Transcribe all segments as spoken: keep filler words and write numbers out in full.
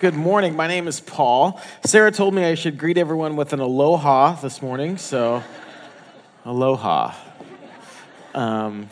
Good morning. My name is Paul. Sarah told me I should greet everyone with an aloha this morning, so aloha. Um,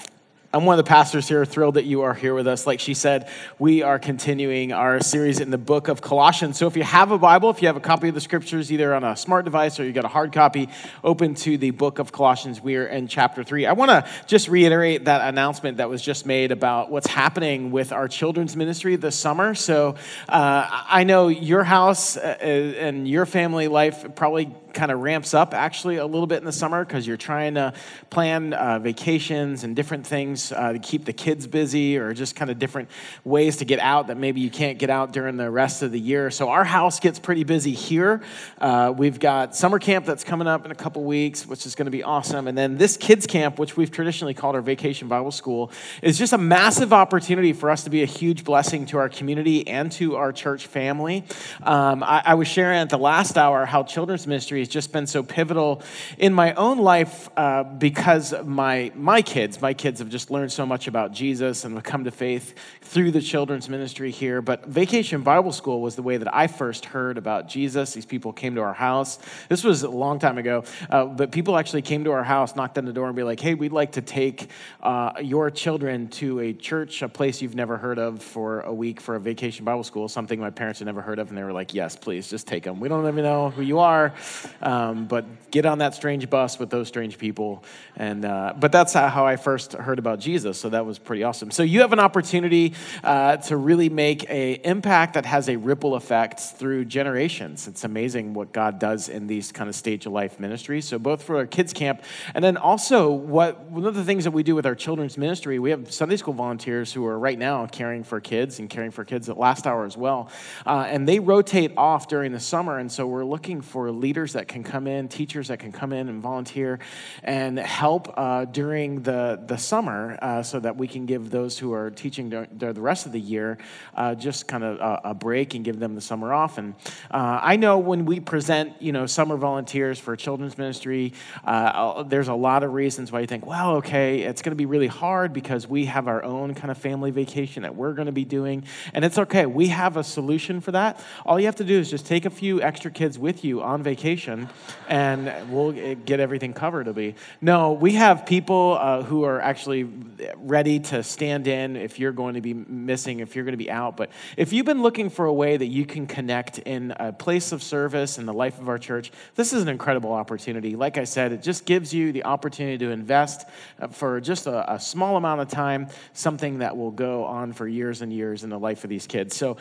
I'm one of the pastors here, thrilled that you are here with us. Like she said, we are continuing our series in the book of Colossians. So if you have a Bible, if you have a copy of the Scriptures, either on a smart device or you got a hard copy, open to the book of Colossians. We are in chapter three. I want to just reiterate that announcement that was just made about what's happening with our children's ministry this summer. So uh, I know your house and your family life probably kind of ramps up actually a little bit in the summer because you're trying to plan uh, vacations and different things uh, to keep the kids busy, or just kind of different ways to get out that maybe you can't get out during the rest of the year. So our house gets pretty busy here. Uh, we've got summer camp that's coming up in a couple weeks, which is going to be awesome. And then this kids camp, which we've traditionally called our Vacation Bible School, is just a massive opportunity for us to be a huge blessing to our community and to our church family. Um, I, I was sharing at the last hour how children's ministry has just been so pivotal in my own life uh, because my my kids, my kids have just learned so much about Jesus and have come to faith through the children's ministry here. But Vacation Bible School was the way that I first heard about Jesus. These people came to our house. This was a long time ago, uh, but people actually came to our house, knocked on the door and be like, hey, we'd like to take uh, your children to a church, a place you've never heard of, for a week for a Vacation Bible School, something my parents had never heard of. And they were like, yes, please, just take them. We don't even know who you are. Um, but get on that strange bus with those strange people. And uh, but that's how I first heard about Jesus, so that was pretty awesome. So you have an opportunity uh, to really make an impact that has a ripple effect through generations. It's amazing what God does in these kind of stage of life ministries. So both for our kids camp, and then also what one of the things that we do with our children's ministry, we have Sunday school volunteers who are right now caring for kids and caring for kids at last hour as well. Uh, and they rotate off during the summer, and so we're looking for leaders that can come in, teachers that can come in and volunteer and help uh, during the, the summer uh, so that we can give those who are teaching during, during the rest of the year uh, just kind of a, a break and give them the summer off. And uh, I know when we present, you know, summer volunteers for children's ministry, uh, there's a lot of reasons why you think, well, okay, it's going to be really hard because we have our own kind of family vacation that we're going to be doing. And it's okay. We have a solution for that. All you have to do is just take a few extra kids with you on vacation, and we'll get everything covered. It'll be no. We have people uh, who are actually ready to stand in if you're going to be missing, if you're going to be out. But if you've been looking for a way that you can connect in a place of service in the life of our church, this is an incredible opportunity. Like I said, it just gives you the opportunity to invest for just a, a small amount of time, something that will go on for years and years in the life of these kids. So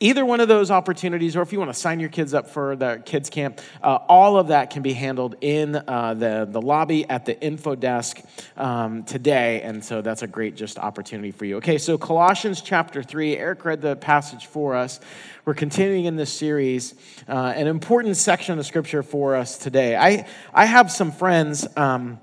either one of those opportunities, or if you want to sign your kids up for the kids camp, uh, all of that can be handled in uh, the, the lobby at the info desk um, today. And so that's a great just opportunity for you. Okay, so Colossians chapter three, Eric read the passage for us. We're continuing in this series, uh, an important section of Scripture for us today. I, I have some friends Um,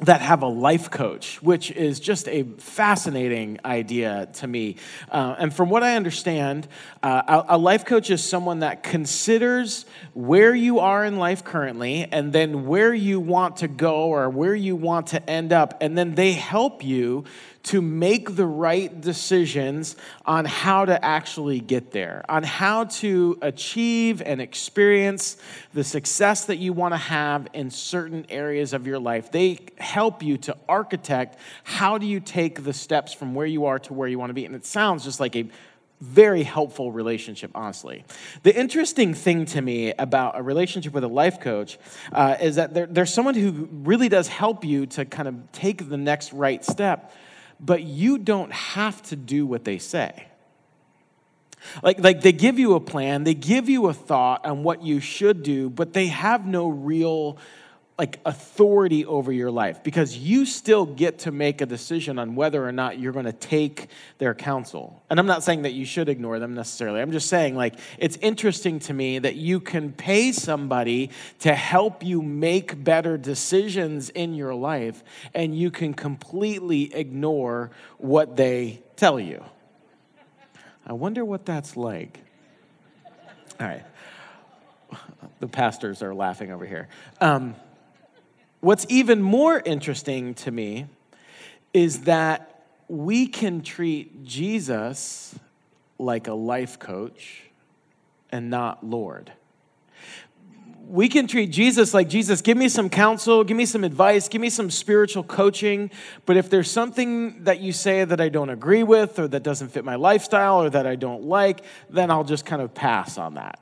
that have a life coach, which is just a fascinating idea to me. Uh, and from what I understand, uh, a, a life coach is someone that considers where you are in life currently, and then where you want to go or where you want to end up. And then they help you to make the right decisions on how to actually get there, on how to achieve and experience the success that you want to have in certain areas of your life. They help you to architect how do you take the steps from where you are to where you want to be. And it sounds just like a very helpful relationship, honestly. The interesting thing to me about a relationship with a life coach uh, is that there, there's someone who really does help you to kind of take the next right step, but you don't have to do what they say. Like, like they give you a plan, they give you a thought on what you should do, but they have no real like authority over your life, because you still get to make a decision on whether or not you're going to take their counsel. And I'm not saying that you should ignore them necessarily. I'm just saying, like, it's interesting to me that you can pay somebody to help you make better decisions in your life, and you can completely ignore what they tell you. I wonder what that's like. All right. The pastors are laughing over here. Um, What's even more interesting to me is that we can treat Jesus like a life coach and not Lord. We can treat Jesus like, Jesus, give me some counsel, give me some advice, give me some spiritual coaching. But if there's something that you say that I don't agree with, or that doesn't fit my lifestyle, or that I don't like, then I'll just kind of pass on that.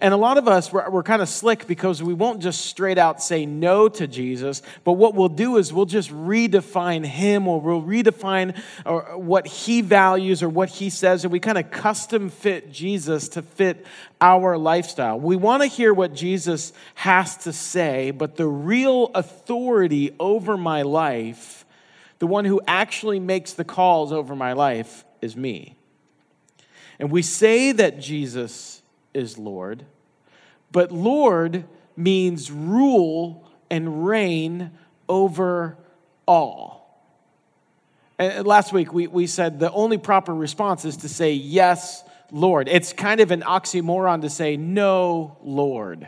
And a lot of us, we're, we're kind of slick, because we won't just straight out say no to Jesus, but what we'll do is we'll just redefine him, or we'll redefine or what he values or what he says, and we kind of custom fit Jesus to fit our lifestyle. We want to hear what Jesus has to say, but the real authority over my life, the one who actually makes the calls over my life, is me. And we say that Jesus is Lord, but Lord means rule and reign over all. And last week we, we said the only proper response is to say, yes, Lord. It's kind of an oxymoron to say, no, Lord.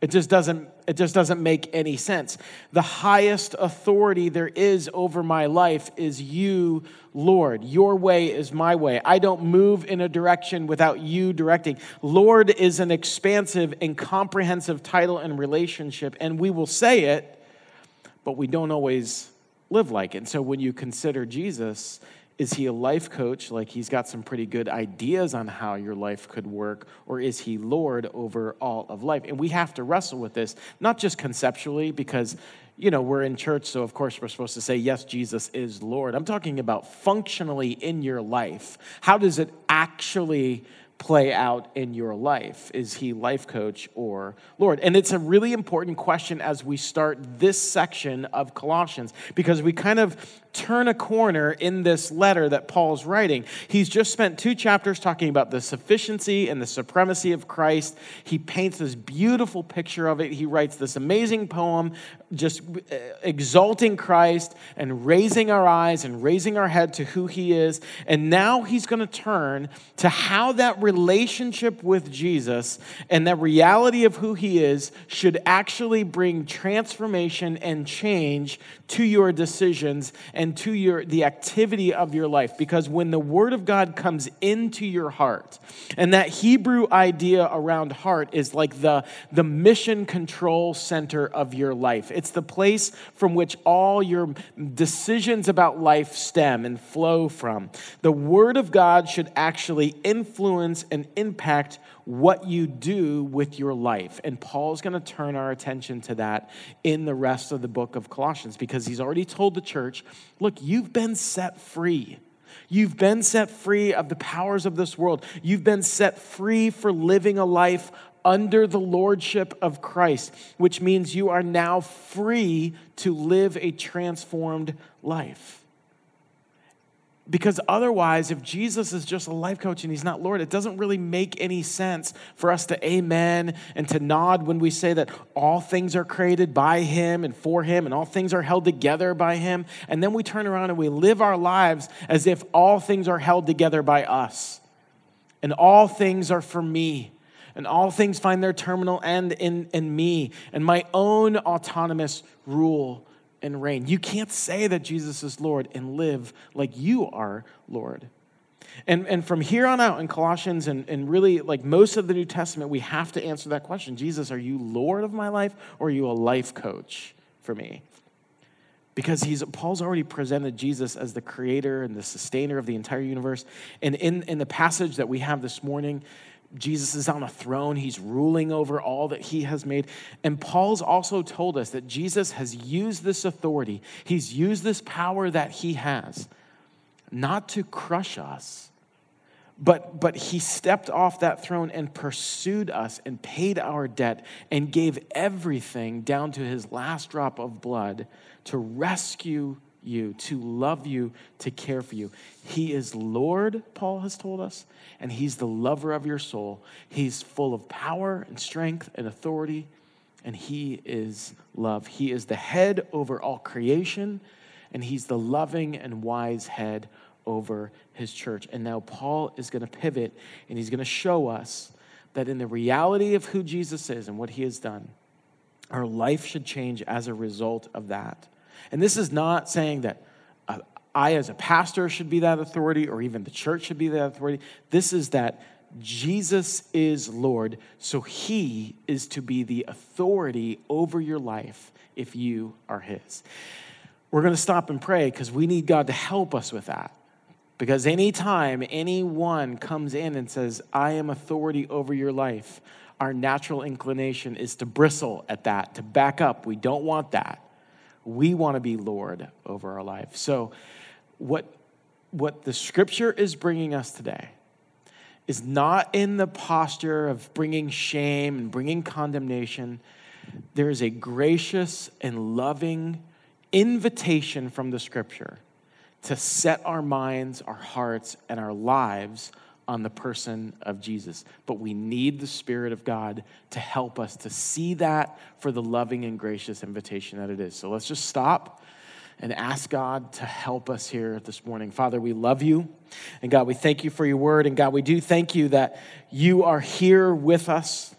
It just doesn't, it just doesn't make any sense. The highest authority there is over my life is you, Lord. Your way is my way. I don't move in a direction without you directing. Lord is an expansive and comprehensive title and relationship, and we will say it, but we don't always live like it. And so when you consider Jesus, is he a life coach? Like, he's got some pretty good ideas on how your life could work. Or is he Lord over all of life? And we have to wrestle with this, not just conceptually, because, you know, we're in church, so of course we're supposed to say, yes, Jesus is Lord. I'm talking about functionally in your life. How does it actually play out in your life? Is he life coach or Lord? And it's a really important question as we start this section of Colossians, because we kind of turn a corner in this letter that Paul's writing. He's just spent two chapters talking about the sufficiency and the supremacy of Christ. He paints this beautiful picture of it. He writes this amazing poem, just exalting Christ and raising our eyes and raising our head to who he is. And now he's going to turn to how that relationship with Jesus and that reality of who he is should actually bring transformation and change to your decisions and and to your the activity of your life. Because when the word of God comes into your heart, and that Hebrew idea around heart is like the, the mission control center of your life. It's the place from which all your decisions about life stem and flow from. The word of God should actually influence and impact what you do with your life. And Paul's going to turn our attention to that in the rest of the book of Colossians, because he's already told the church, look, you've been set free. You've been set free of the powers of this world. You've been set free for living a life under the lordship of Christ, which means you are now free to live a transformed life. Because otherwise, if Jesus is just a life coach and he's not Lord, it doesn't really make any sense for us to amen and to nod when we say that all things are created by him and for him, and all things are held together by him. And then we turn around and we live our lives as if all things are held together by us, and all things are for me, and all things find their terminal end in, in me and my own autonomous rule and reign. You can't say that Jesus is Lord and live like you are Lord. And, and from here on out in Colossians, and, and really like most of the New Testament, we have to answer that question. Jesus, are you Lord of my life, or are you a life coach for me? Because he's Paul's already presented Jesus as the creator and the sustainer of the entire universe. And in, in the passage that we have this morning, Jesus is on a throne. He's ruling over all that he has made. And Paul's also told us that Jesus has used this authority. He's used this power that he has, not to crush us, but, but he stepped off that throne and pursued us and paid our debt and gave everything down to his last drop of blood to rescue you, to love you, to care for you. He is Lord, Paul has told us, and he's the lover of your soul. He's full of power and strength and authority, and he is love. He is the head over all creation, and he's the loving and wise head over his church. And now Paul is going to pivot, and he's going to show us that in the reality of who Jesus is and what he has done, our life should change as a result of that. And this is not saying that I as a pastor should be that authority, or even the church should be that authority. This is that Jesus is Lord, so he is to be the authority over your life if you are his. We're going to stop and pray because we need God to help us with that. Because anytime anyone comes in and says, I am authority over your life, our natural inclination is to bristle at that, to back up. We don't want that. We want to be Lord over our life. So what, what the scripture is bringing us today is not in the posture of bringing shame and bringing condemnation. There is a gracious and loving invitation from the scripture to set our minds, our hearts, and our lives on the person of Jesus. But we need the Spirit of God to help us to see that for the loving and gracious invitation that it is. So let's just stop and ask God to help us here this morning. Father, we love you. And God, we thank you for your word. And God, we do thank you that you are here with us.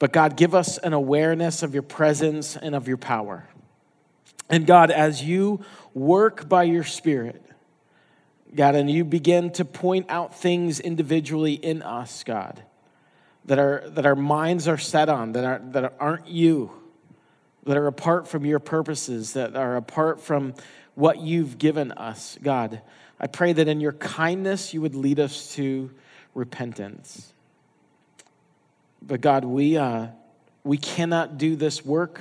But God, give us an awareness of your presence and of your power. And God, as you work by your Spirit, God, and you begin to point out things individually in us, God, that our, that our minds are set on, that, are, that aren't you, that are apart from your purposes, that are apart from what you've given us, God. I pray that in your kindness, you would lead us to repentance. But God, we uh, we cannot do this work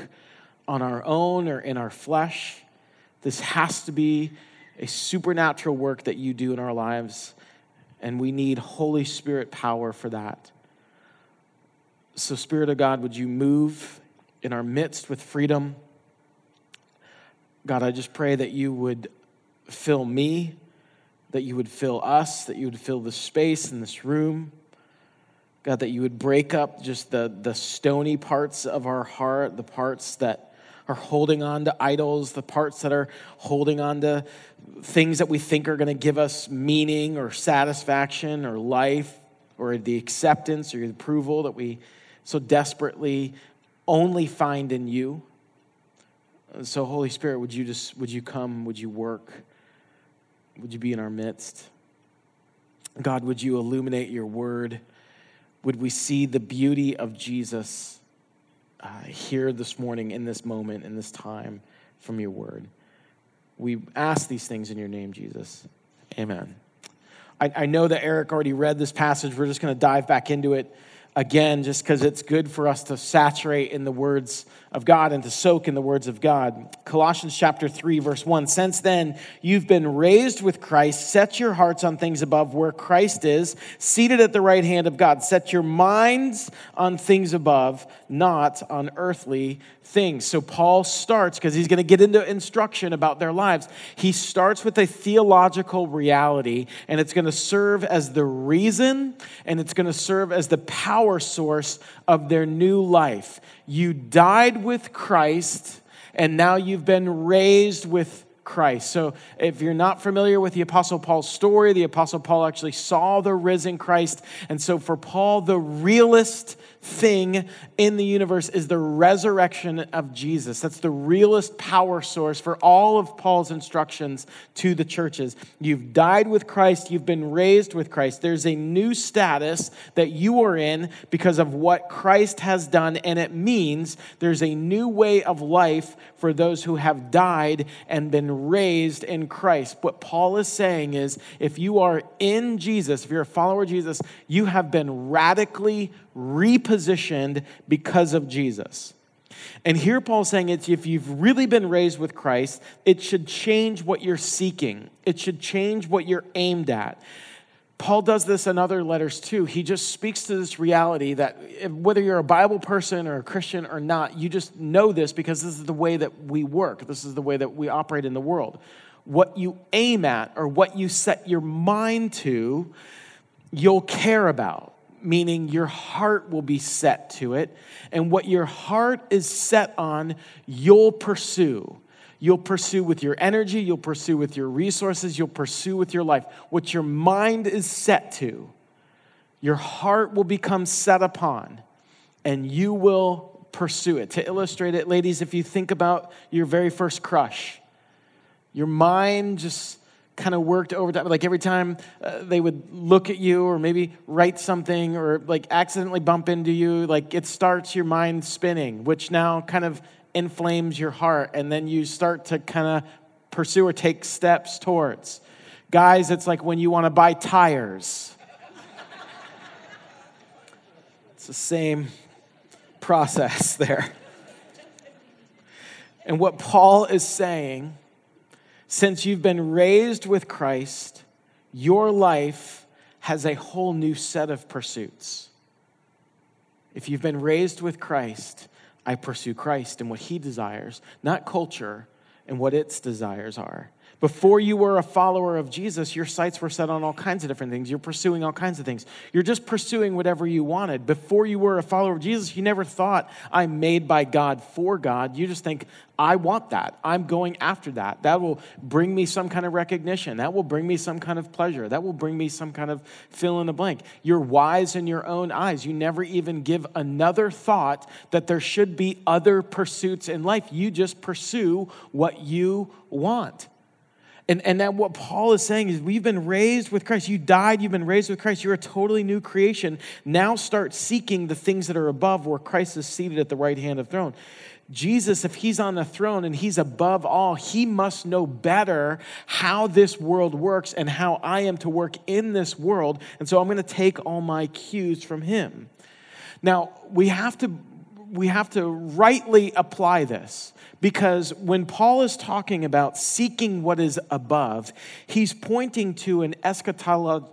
on our own or in our flesh. This has to be a supernatural work that you do in our lives, and we need Holy Spirit power for that. So Spirit of God, would you move in our midst with freedom? God, I just pray that you would fill me, that you would fill us, that you would fill the space in this room. God, that you would break up just the, the stony parts of our heart, the parts that are holding on to idols, the parts that are holding on to things that we think are going to give us meaning or satisfaction or life or the acceptance or the approval that we so desperately only find in you. So Holy Spirit, would you just, would you come, would you work, would you be in our midst? God, would you illuminate your word? Would we see the beauty of Jesus Uh, here this morning, in this moment, in this time, from your word? We ask these things in your name, Jesus. Amen. I, I know that Eric already read this passage. We're just going to dive back into it again, just because it's good for us to saturate in the words of God and to soak in the words of God. Colossians chapter three, verse one, since then, you've been raised with Christ. Set your hearts on things above where Christ is, seated at the right hand of God. Set your minds on things above, not on earthly things. So Paul starts, because he's going to get into instruction about their lives. He starts with a theological reality, and it's going to serve as the reason, and it's going to serve as the power source of their new life. You died with Christ, and now you've been raised with Christ. So if you're not familiar with the Apostle Paul's story, the Apostle Paul actually saw the risen Christ. And so for Paul, the realest thing in the universe is the resurrection of Jesus. That's the realest power source for all of Paul's instructions to the churches. You've died with Christ. You've been raised with Christ. There's a new status that you are in because of what Christ has done, and it means there's a new way of life for those who have died and been raised in Christ. What Paul is saying is, if you are in Jesus, if you're a follower of Jesus, you have been radically repositioned because of Jesus. And here Paul's saying it's if you've really been raised with Christ, it should change what you're seeking. It should change what you're aimed at. Paul does this in other letters too. He just speaks to this reality that whether you're a Bible person or a Christian or not, you just know this because this is the way that we work. This is the way that we operate in the world. What you aim at or what you set your mind to, you'll care about. Meaning your heart will be set to it. And what your heart is set on, you'll pursue. You'll pursue with your energy. You'll pursue with your resources. You'll pursue with your life. What your mind is set to, your heart will become set upon, and you will pursue it. To illustrate it, ladies, if you think about your very first crush, your mind just kind of worked overtime. Like every time uh, they would look at you or maybe write something or like accidentally bump into you, like it starts your mind spinning, which now kind of inflames your heart. And then you start to kind of pursue or take steps towards. Guys, it's like when you want to buy tires. It's the same process there. And what Paul is saying, since you've been raised with Christ, your life has a whole new set of pursuits. If you've been raised with Christ, I pursue Christ and what he desires, not culture and what its desires are. Before you were a follower of Jesus, your sights were set on all kinds of different things. You're pursuing all kinds of things. You're just pursuing whatever you wanted. Before you were a follower of Jesus, you never thought, I'm made by God for God. You just think, I want that. I'm going after that. That will bring me some kind of recognition. That will bring me some kind of pleasure. That will bring me some kind of fill in the blank. You're wise in your own eyes. You never even give another thought that there should be other pursuits in life. You just pursue what you want. And and that what Paul is saying is we've been raised with Christ. You died, you've been raised with Christ. You're a totally new creation. Now start seeking the things that are above where Christ is seated at the right hand of the throne. Jesus, if he's on the throne and he's above all, he must know better how this world works and how I am to work in this world. And so I'm going to take all my cues from him. Now, we have to we have to rightly apply this, because when Paul is talking about seeking what is above, he's pointing to an eschatolo-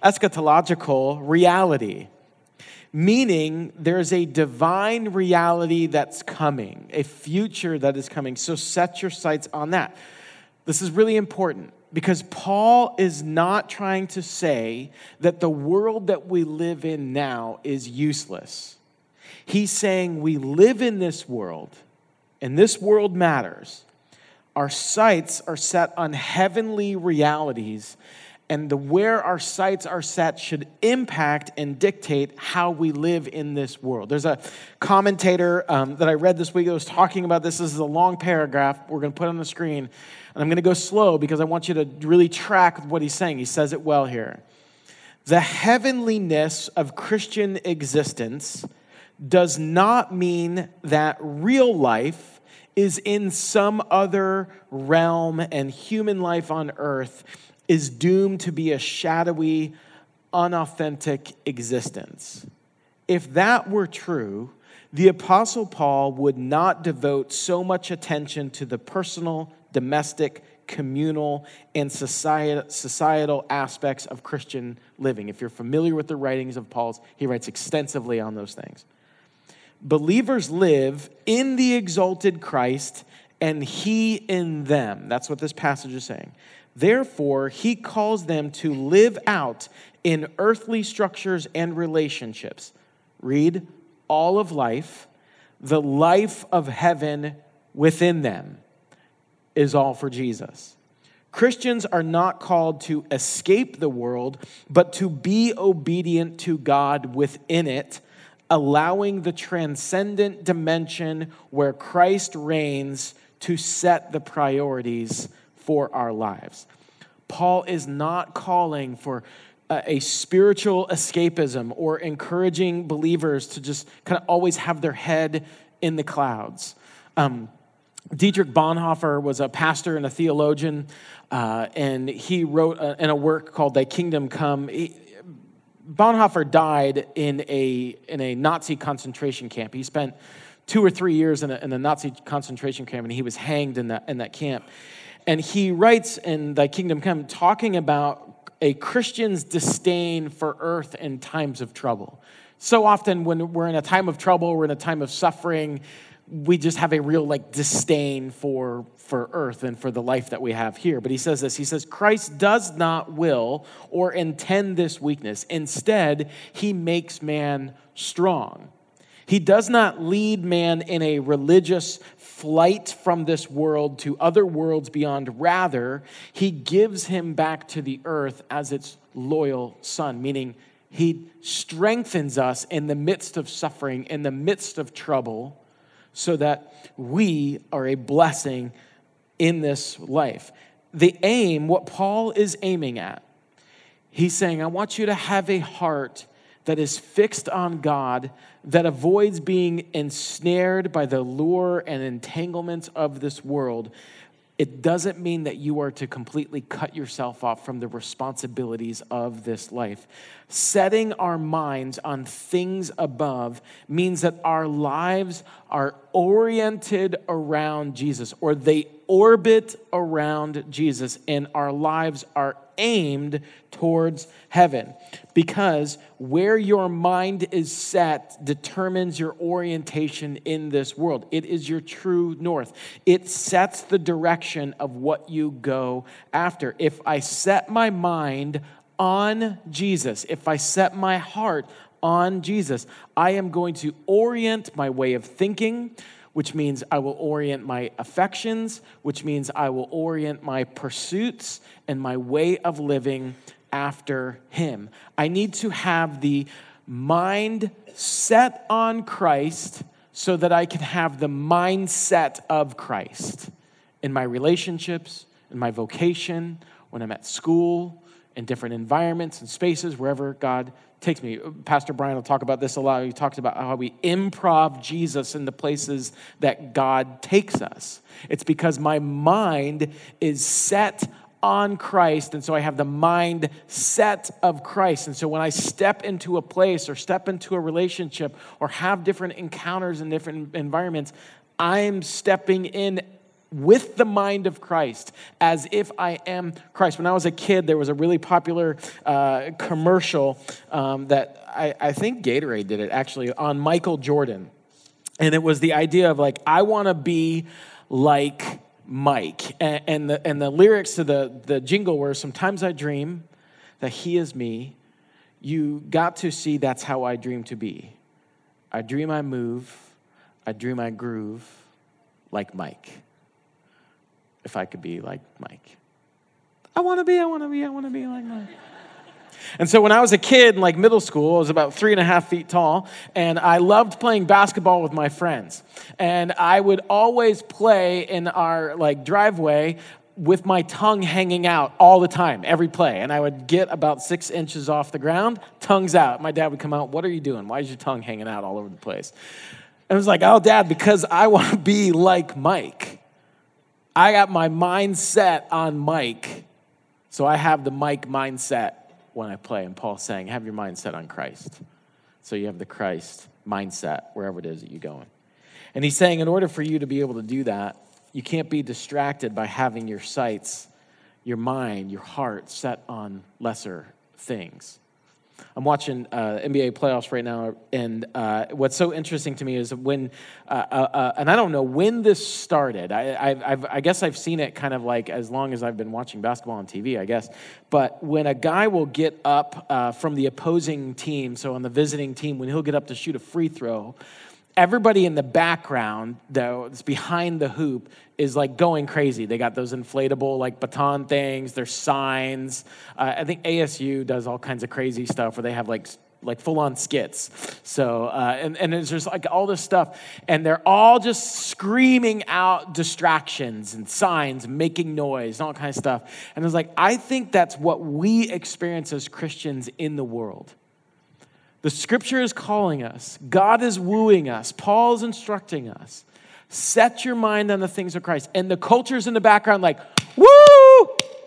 eschatological reality, meaning there's a divine reality that's coming, a future that is coming. So set your sights on that. This is really important, because Paul is not trying to say that the world that we live in now is useless. He's saying we live in this world, and this world matters. Our sights are set on heavenly realities, and the where our sights are set should impact and dictate how we live in this world. There's a commentator um, that I read this week that was talking about this. This is a long paragraph we're going to put on the screen, and I'm going to go slow because I want you to really track what he's saying. He says it well here. The heavenliness of Christian existence does not mean that real life is in some other realm and human life on earth is doomed to be a shadowy, unauthentic existence. If that were true, the Apostle Paul would not devote so much attention to the personal, domestic, communal, and societal aspects of Christian living. If you're familiar with the writings of Paul's, he writes extensively on those things. Believers live in the exalted Christ and he in them. That's what this passage is saying. Therefore, he calls them to live out in earthly structures and relationships. Read, all of life, the life of heaven within them is all for Jesus. Christians are not called to escape the world, but to be obedient to God within it, allowing the transcendent dimension where Christ reigns to set the priorities for our lives. Paul is not calling for a spiritual escapism or encouraging believers to just kind of always have their head in the clouds. Um, Dietrich Bonhoeffer was a pastor and a theologian, uh, and he wrote a, in a work called Thy Kingdom Come. He, Bonhoeffer died in a in a Nazi concentration camp. He spent two or three years in a, in a Nazi concentration camp, and he was hanged in that in that camp. And he writes in Thy Kingdom Come, talking about a Christian's disdain for earth in times of trouble. So often when we're in a time of trouble, we're in a time of suffering, we just have a real like disdain for, for earth and for the life that we have here. But he says this, he says, Christ does not will or intend this weakness. Instead, he makes man strong. He does not lead man in a religious flight from this world to other worlds beyond. Rather, he gives him back to the earth as its loyal son, meaning he strengthens us in the midst of suffering, in the midst of trouble, so that we are a blessing in this life. the aim, what Paul is aiming at, he's saying, I want you to have a heart that is fixed on God, that avoids being ensnared by the lure and entanglements of this world. It doesn't mean that you are to completely cut yourself off from the responsibilities of this life. Setting our minds on things above means that our lives are oriented around Jesus, or they orbit around Jesus, and our lives are aimed towards heaven, because where your mind is set determines your orientation in this world. It is your true north. It sets the direction of what you go after. If I set my mind on Jesus, if I set my heart on Jesus, I am going to orient my way of thinking, which means I will orient my affections, which means I will orient my pursuits and my way of living after him. I need to have the mind set on Christ so that I can have the mindset of Christ in my relationships, in my vocation, when I'm at school, in different environments and spaces, wherever God takes me. Pastor Brian will talk about this a lot. He talks about how we improv Jesus in the places that God takes us. It's because my mind is set on Christ, and so I have the mind set of Christ. And so when I step into a place or step into a relationship or have different encounters in different environments, I'm stepping in with the mind of Christ, as if I am Christ. When I was a kid, there was a really popular uh, commercial um, that I, I think Gatorade did it, actually, on Michael Jordan. And it was the idea of, like, I want to be like Mike. And, and, the, and the lyrics to the, the jingle were, sometimes I dream that he is me. You got to see that's how I dream to be. I dream I move. I dream I groove like Mike. If I could be like Mike. I want to be, I want to be, I want to be like Mike. And so when I was a kid, like middle school, I was about three and a half feet tall, and I loved playing basketball with my friends. And I would always play in our like driveway with my tongue hanging out all the time, every play. And I would get about six inches off the ground, tongues out. My dad would come out, what are you doing? Why is your tongue hanging out all over the place? And I was like, oh, Dad, because I want to be like Mike. I got my mind set on Mike, so I have the Mike mindset when I play. And Paul's saying, have your mind set on Christ. So you have the Christ mindset wherever it is that you go in. And he's saying in order for you to be able to do that, you can't be distracted by having your sights, your mind, your heart set on lesser things. I'm watching uh, N B A playoffs right now, and uh, what's so interesting to me is when, uh, uh, and I don't know when this started. I, I, I've, I guess I've seen it kind of like as long as I've been watching basketball on T V, I guess. But when a guy will get up uh, from the opposing team, so on the visiting team, when he'll get up to shoot a free throw, everybody in the background, though, that's behind the hoop is like going crazy. They got those inflatable like baton things. There's signs. Uh, I think A S U does all kinds of crazy stuff where they have like like full on skits. So uh, and and it's just like all this stuff, and they're all just screaming out distractions and signs, making noise, and all kinds of stuff. And it's like I think that's what we experience as Christians in the world. The scripture is calling us. God is wooing us. Paul's instructing us. Set your mind on the things of Christ. And the culture's in the background like, woo,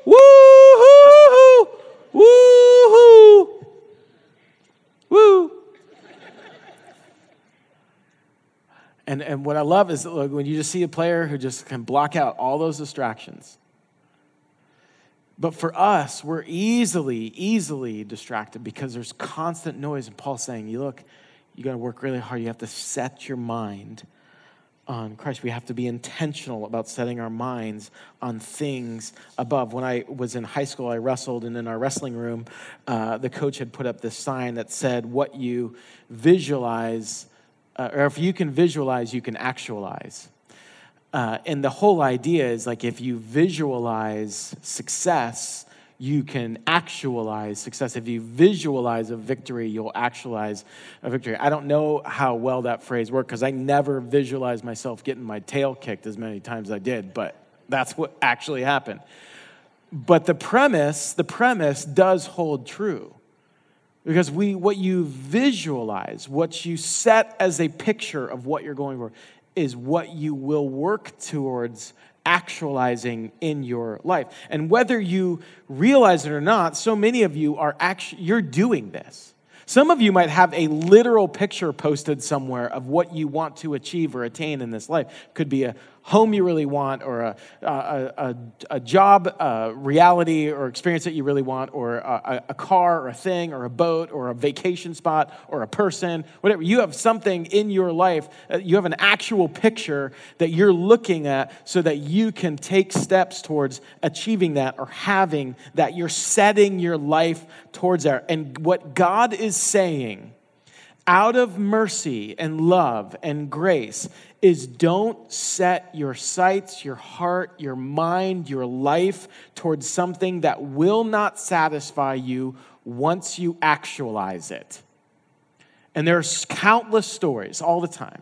woo-hoo, woo-hoo, woo. and, and what I love is look, when you just see a player who just can block out all those distractions. But for us, we're easily, easily distracted because there's constant noise. And Paul's saying, you look, you got to work really hard. You have to set your mind on Christ. We have to be intentional about setting our minds on things above. When I was in high school, I wrestled. And in our wrestling room, uh, the coach had put up this sign that said, what you visualize, uh, or if you can visualize, you can actualize. Uh, and the whole idea is like if you visualize success, you can actualize success. If you visualize a victory, you'll actualize a victory. I don't know how well that phrase worked because I never visualized myself getting my tail kicked as many times as I did, but that's what actually happened. But the premise, the premise does hold true. Because we, what you visualize, what you set as a picture of what you're going for is what you will work towards actualizing in your life. And whether you realize it or not, so many of you are actually, you're doing this. Some of you might have a literal picture posted somewhere of what you want to achieve or attain in this life. Could be a home you really want, or a a, a, a job a reality or experience that you really want, or a, a car or a thing or a boat or a vacation spot or a person, whatever. You have something in your life. You have an actual picture that you're looking at so that you can take steps towards achieving that or having that. You're setting your life towards that. And what God is saying out of mercy and love and grace is, don't set your sights, your heart, your mind, your life towards something that will not satisfy you once you actualize it. And there's countless stories all the time.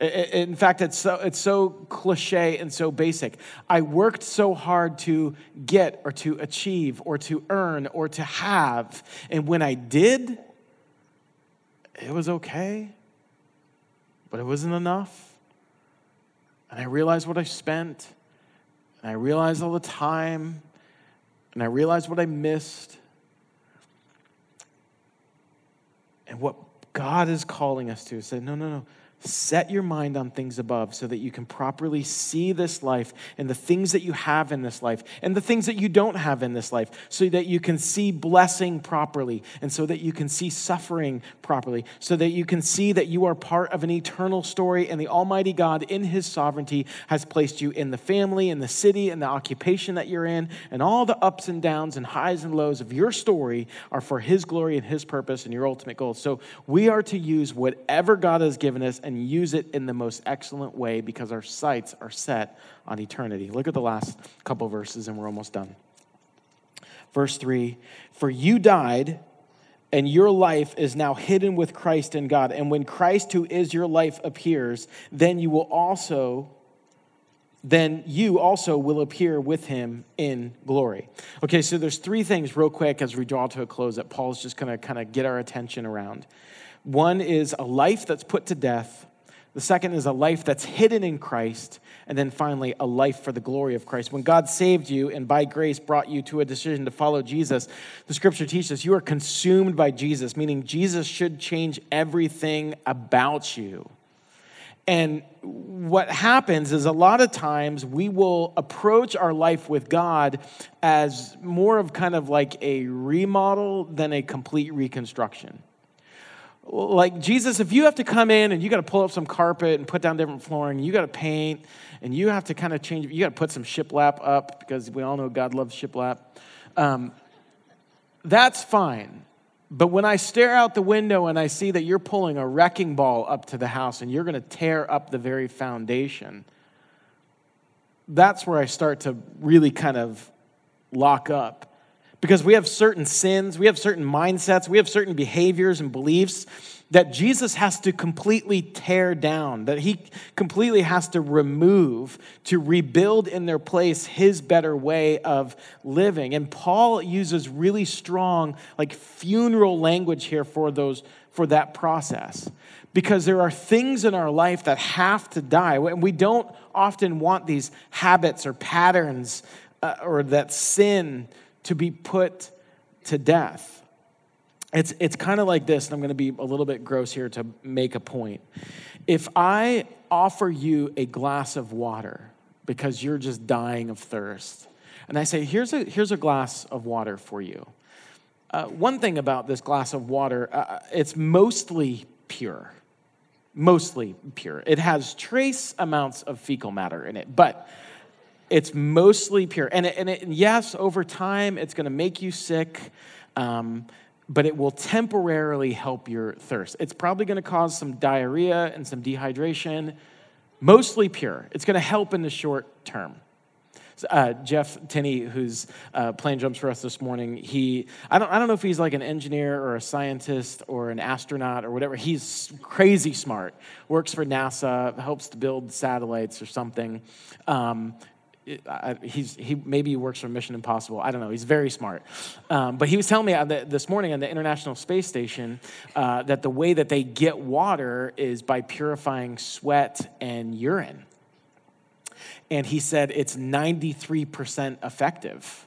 In fact, it's so, it's so cliche and so basic. I worked so hard to get or to achieve or to earn or to have. And when I did, it was okay, but it wasn't enough. And I realized what I spent, and I realized all the time, and I realized what I missed. And what God is calling us to is say, no, no, no. Set your mind on things above so that you can properly see this life and the things that you have in this life and the things that you don't have in this life, so that you can see blessing properly, and so that you can see suffering properly, so that you can see that you are part of an eternal story, and the Almighty God in his sovereignty has placed you in the family, in the city, in the occupation that you're in, and all the ups and downs and highs and lows of your story are for his glory and his purpose and your ultimate goal. So we are to use whatever God has given us and use it in the most excellent way, because our sights are set on eternity. Look at the last couple verses and we're almost done. Verse three, for you died and your life is now hidden with Christ in God. And when Christ, who is your life, appears, then you will also, then you also will appear with him in glory. Okay, so there's three things real quick as we draw to a close that Paul's just gonna kind of get our attention around. One is a life that's put to death. The second is a life that's hidden in Christ. And then finally, a life for the glory of Christ. When God saved you and by grace brought you to a decision to follow Jesus, the scripture teaches us you are consumed by Jesus, meaning Jesus should change everything about you. And what happens is, a lot of times we will approach our life with God as more of kind of like a remodel than a complete reconstruction. Like, Jesus, if you have to come in and you got to pull up some carpet and put down different flooring, you got to paint, and you have to kind of change, you got to put some shiplap up, because we all know God loves shiplap. Um, that's fine. But when I stare out the window and I see that you're pulling a wrecking ball up to the house and you're going to tear up the very foundation, that's where I start to really kind of lock up. Because we have certain sins, we have certain mindsets, we have certain behaviors and beliefs that Jesus has to completely tear down, that he completely has to remove to rebuild in their place his better way of living. And Paul uses really strong, like, funeral language here for those, for that process. Because there are things in our life that have to die. And we don't often want these habits or patterns uh, or that sin to be put to death. It's it's kind of like this, and I'm going to be a little bit gross here to make a point. If I offer you a glass of water because you're just dying of thirst, and I say, here's a here's a glass of water for you. Uh, one thing about this glass of water, uh, it's mostly pure. Mostly pure. It has trace amounts of fecal matter in it, but it's mostly pure. And, it, and it, yes, over time, it's going to make you sick, um, but it will temporarily help your thirst. It's probably going to cause some diarrhea and some dehydration. Mostly pure. It's going to help in the short term. Uh, Jeff Tenney, who's uh, playing drums for us this morning, he I don't I don't know if he's like an engineer or a scientist or an astronaut or whatever. He's crazy smart. Works for NASA, helps to build satellites or something. Um, I, he's, he maybe he works for Mission Impossible. I don't know. He's very smart. Um, but he was telling me this morning on the International Space Station uh, that the way that they get water is by purifying sweat and urine. And he said it's ninety-three percent effective.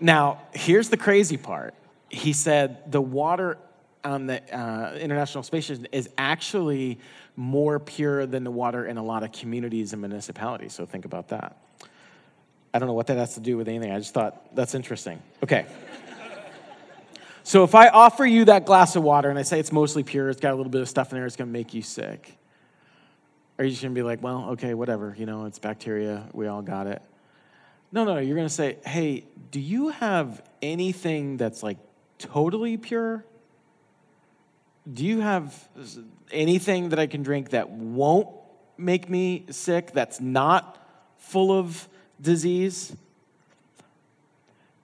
Now, here's the crazy part. He said the water on the uh, International Space Station is actually more pure than the water in a lot of communities and municipalities. So think about that. I don't know what that has to do with anything. I just thought, that's interesting. Okay. So if I offer you that glass of water and I say it's mostly pure, it's got a little bit of stuff in there, it's going to make you sick. Are you just going to be like, well, okay, whatever. You know, it's bacteria. We all got it. No, no, you're going to say, hey, do you have anything that's like totally pure? Do you have anything that I can drink that won't make me sick, that's not full of disease?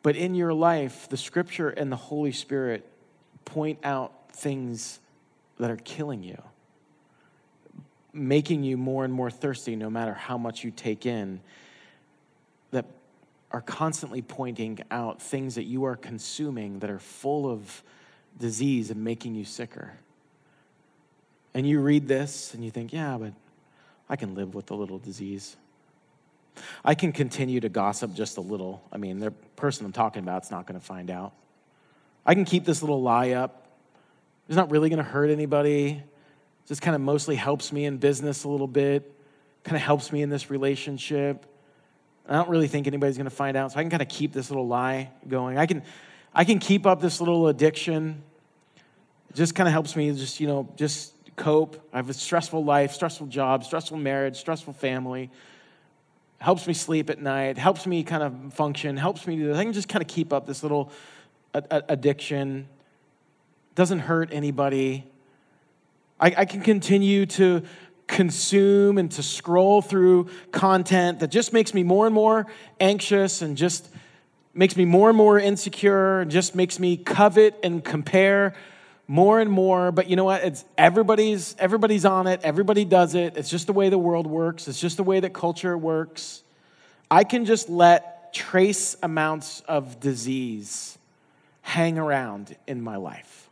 But in your life, the Scripture and the Holy Spirit point out things that are killing you, making you more and more thirsty no matter how much you take in, that are constantly pointing out things that you are consuming that are full of disease and making you sicker. And you read this and you think, yeah, but I can live with a little disease. I can continue to gossip just a little. I mean, the person I'm talking about is not going to find out. I can keep this little lie up. It's not really going to hurt anybody. It just kind of mostly helps me in business a little bit, kind of helps me in this relationship. I don't really think anybody's going to find out, so I can kind of keep this little lie going. I can... I can keep up this little addiction. It just kind of helps me just, you know, just cope. I have a stressful life, stressful job, stressful marriage, stressful family. Helps me sleep at night, helps me kind of function, helps me do this. I can just kind of keep up this little a- a- addiction. Doesn't hurt anybody. I-, I can continue to consume and to scroll through content that just makes me more and more anxious and just makes me more and more insecure, just makes me covet and compare more and more. But you know what? It's everybody's everybody's on it. Everybody does it. It's just the way the world works. It's just the way that culture works. I can just let trace amounts of disease hang around in my life.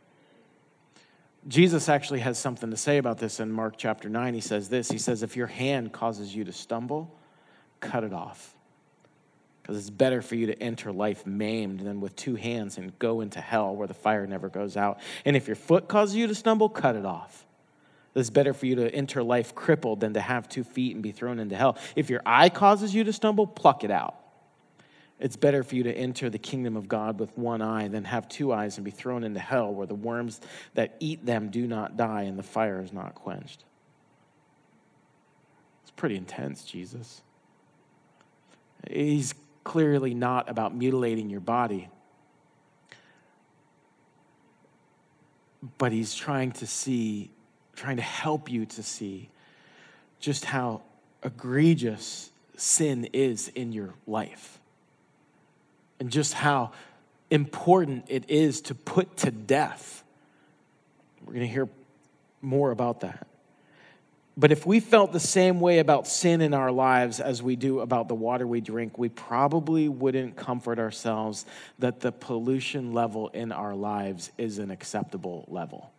Jesus actually has something to say about this in Mark chapter nine. He says this. He says, if your hand causes you to stumble, cut it off. It's better for you to enter life maimed than with two hands and go into hell where the fire never goes out. And if your foot causes you to stumble, cut it off. It's better for you to enter life crippled than to have two feet and be thrown into hell. If your eye causes you to stumble, pluck it out. It's better for you to enter the kingdom of God with one eye than have two eyes and be thrown into hell where the worms that eat them do not die and the fire is not quenched. It's pretty intense, Jesus. He's clearly not about mutilating your body. But he's trying to see, trying to help you to see just how egregious sin is in your life. And just how important it is to put to death. We're going to hear more about that. But if we felt the same way about sin in our lives as we do about the water we drink, we probably wouldn't comfort ourselves that the pollution level in our lives is an acceptable level.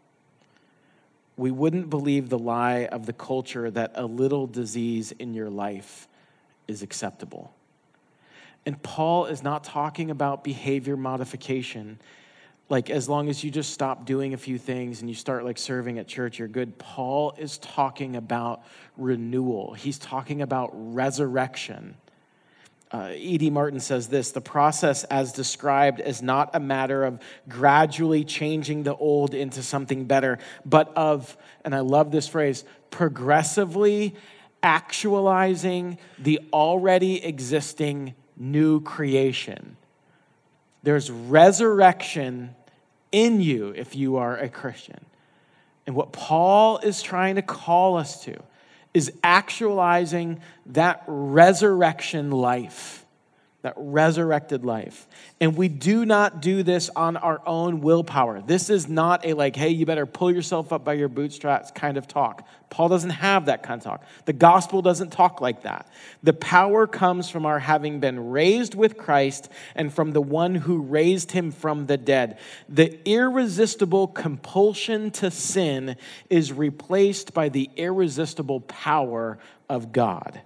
We wouldn't believe the lie of the culture that a little disease in your life is acceptable. And Paul is not talking about behavior modification. Like, as long as you just stop doing a few things and you start, like, serving at church, you're good. Paul is talking about renewal. He's talking about resurrection. Uh, E D Martin says this, the process as described is not a matter of gradually changing the old into something better, but of, and I love this phrase, progressively actualizing the already existing new creation. There's resurrection in you if you are a Christian. And what Paul is trying to call us to is actualizing that resurrection life that resurrected life. And we do not do this on our own willpower. This is not a like, hey, you better pull yourself up by your bootstraps kind of talk. Paul doesn't have that kind of talk. The gospel doesn't talk like that. The power comes from our having been raised with Christ and from the one who raised him from the dead. The irresistible compulsion to sin is replaced by the irresistible power of God.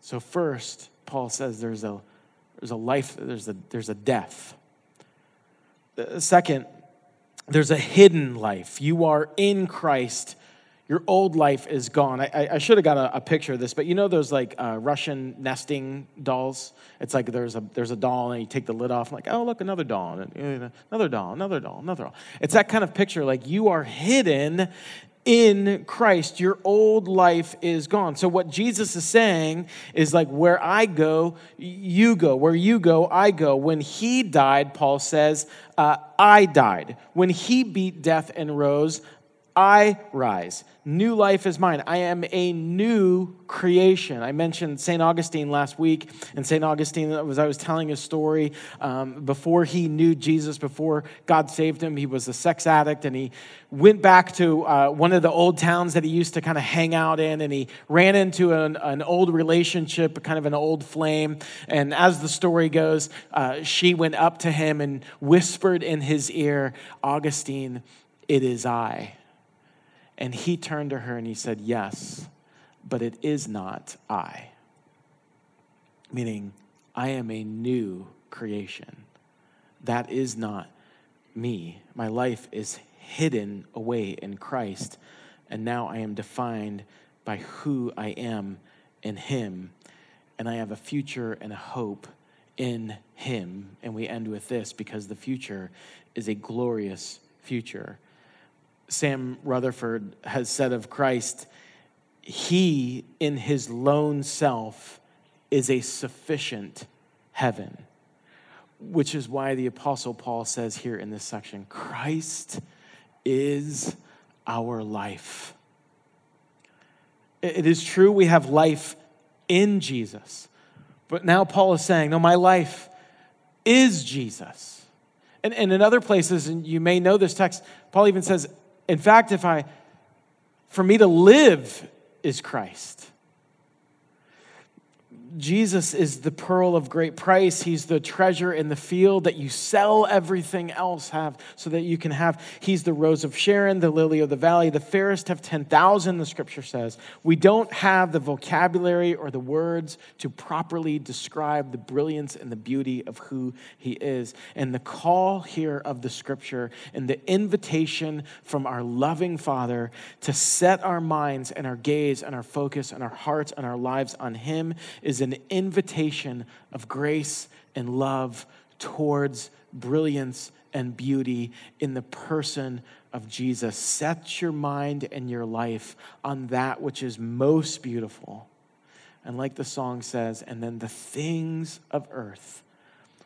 So first, Paul says there's a there's a life, there's a there's a death. Second, there's a hidden life. You are in Christ. Your old life is gone. I, I should have got a, a picture of this, but you know those like uh, Russian nesting dolls? It's like there's a there's a doll, and you take the lid off, and like, oh, look, another doll, another doll, another doll, another doll. It's that kind of picture, like you are hidden in Christ. Your old life is gone. So what Jesus is saying is like, where I go, you go. Where you go, I go. When he died, Paul says, uh, I died. When he beat death and rose, I rise. New life is mine. I am a new creation. I mentioned Saint Augustine last week, and Saint Augustine, as I was telling his story, um, before he knew Jesus, before God saved him, he was a sex addict, and he went back to uh, one of the old towns that he used to kind of hang out in, and he ran into an, an old relationship, kind of an old flame, and as the story goes, uh, she went up to him and whispered in his ear, Augustine, it is I. And he turned to her and he said, yes, but it is not I. Meaning, I am a new creation. That is not me. My life is hidden away in Christ. And now I am defined by who I am in him. And I have a future and a hope in him. And we end with this, because the future is a glorious future. Sam Rutherford has said of Christ, he in his lone self is a sufficient heaven, which is why the Apostle Paul says here in this section, Christ is our life. It is true we have life in Jesus, but now Paul is saying, no, my life is Jesus. And, and in other places, and you may know this text, Paul even says, in fact, if I, for me to live is Christ. Jesus is the pearl of great price. He's the treasure in the field that you sell everything else have so that you can have. He's the rose of Sharon, the lily of the valley. The fairest have ten thousand, the scripture says. We don't have the vocabulary or the words to properly describe the brilliance and the beauty of who he is. And the call here of the scripture and the invitation from our loving Father to set our minds and our gaze and our focus and our hearts and our lives on him is an invitation of grace and love towards brilliance and beauty in the person of Jesus. Set your mind and your life on that which is most beautiful. And like the song says, and then the things of earth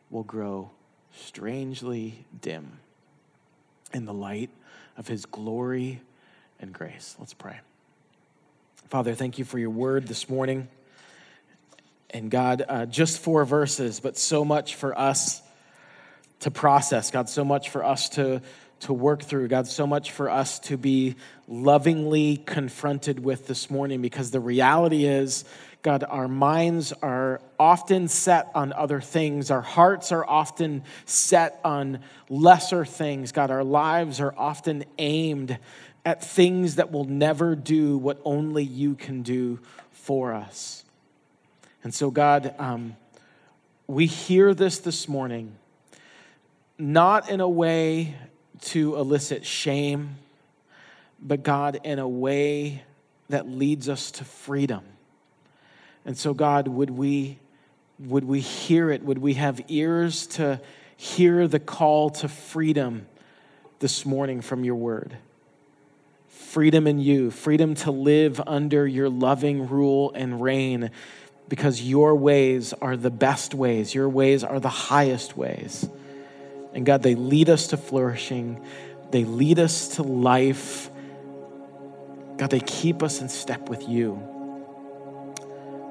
will grow strangely dim in the light of his glory and grace. Let's pray. Father, thank you for your word this morning. And God, uh, just four verses, but so much for us to process. God, so much for us to, to work through. God, so much for us to be lovingly confronted with this morning, because the reality is, God, our minds are often set on other things. Our hearts are often set on lesser things. God, our lives are often aimed at things that will never do what only you can do for us. And so, God, um, we hear this this morning, not in a way to elicit shame, but, God, in a way that leads us to freedom. And so, God, would we, would we hear it? Would we have ears to hear the call to freedom this morning from your word? Freedom in you, freedom to live under your loving rule and reign, because your ways are the best ways. Your ways are the highest ways. And God, they lead us to flourishing. They lead us to life. God, they keep us in step with you.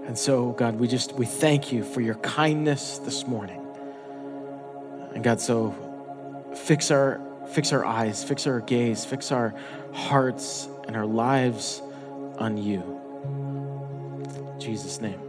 I And so, God, we just, we thank you for your kindness this morning. And God, so fix our, fix our eyes, fix our gaze, fix our hearts and our lives on you. In Jesus' name.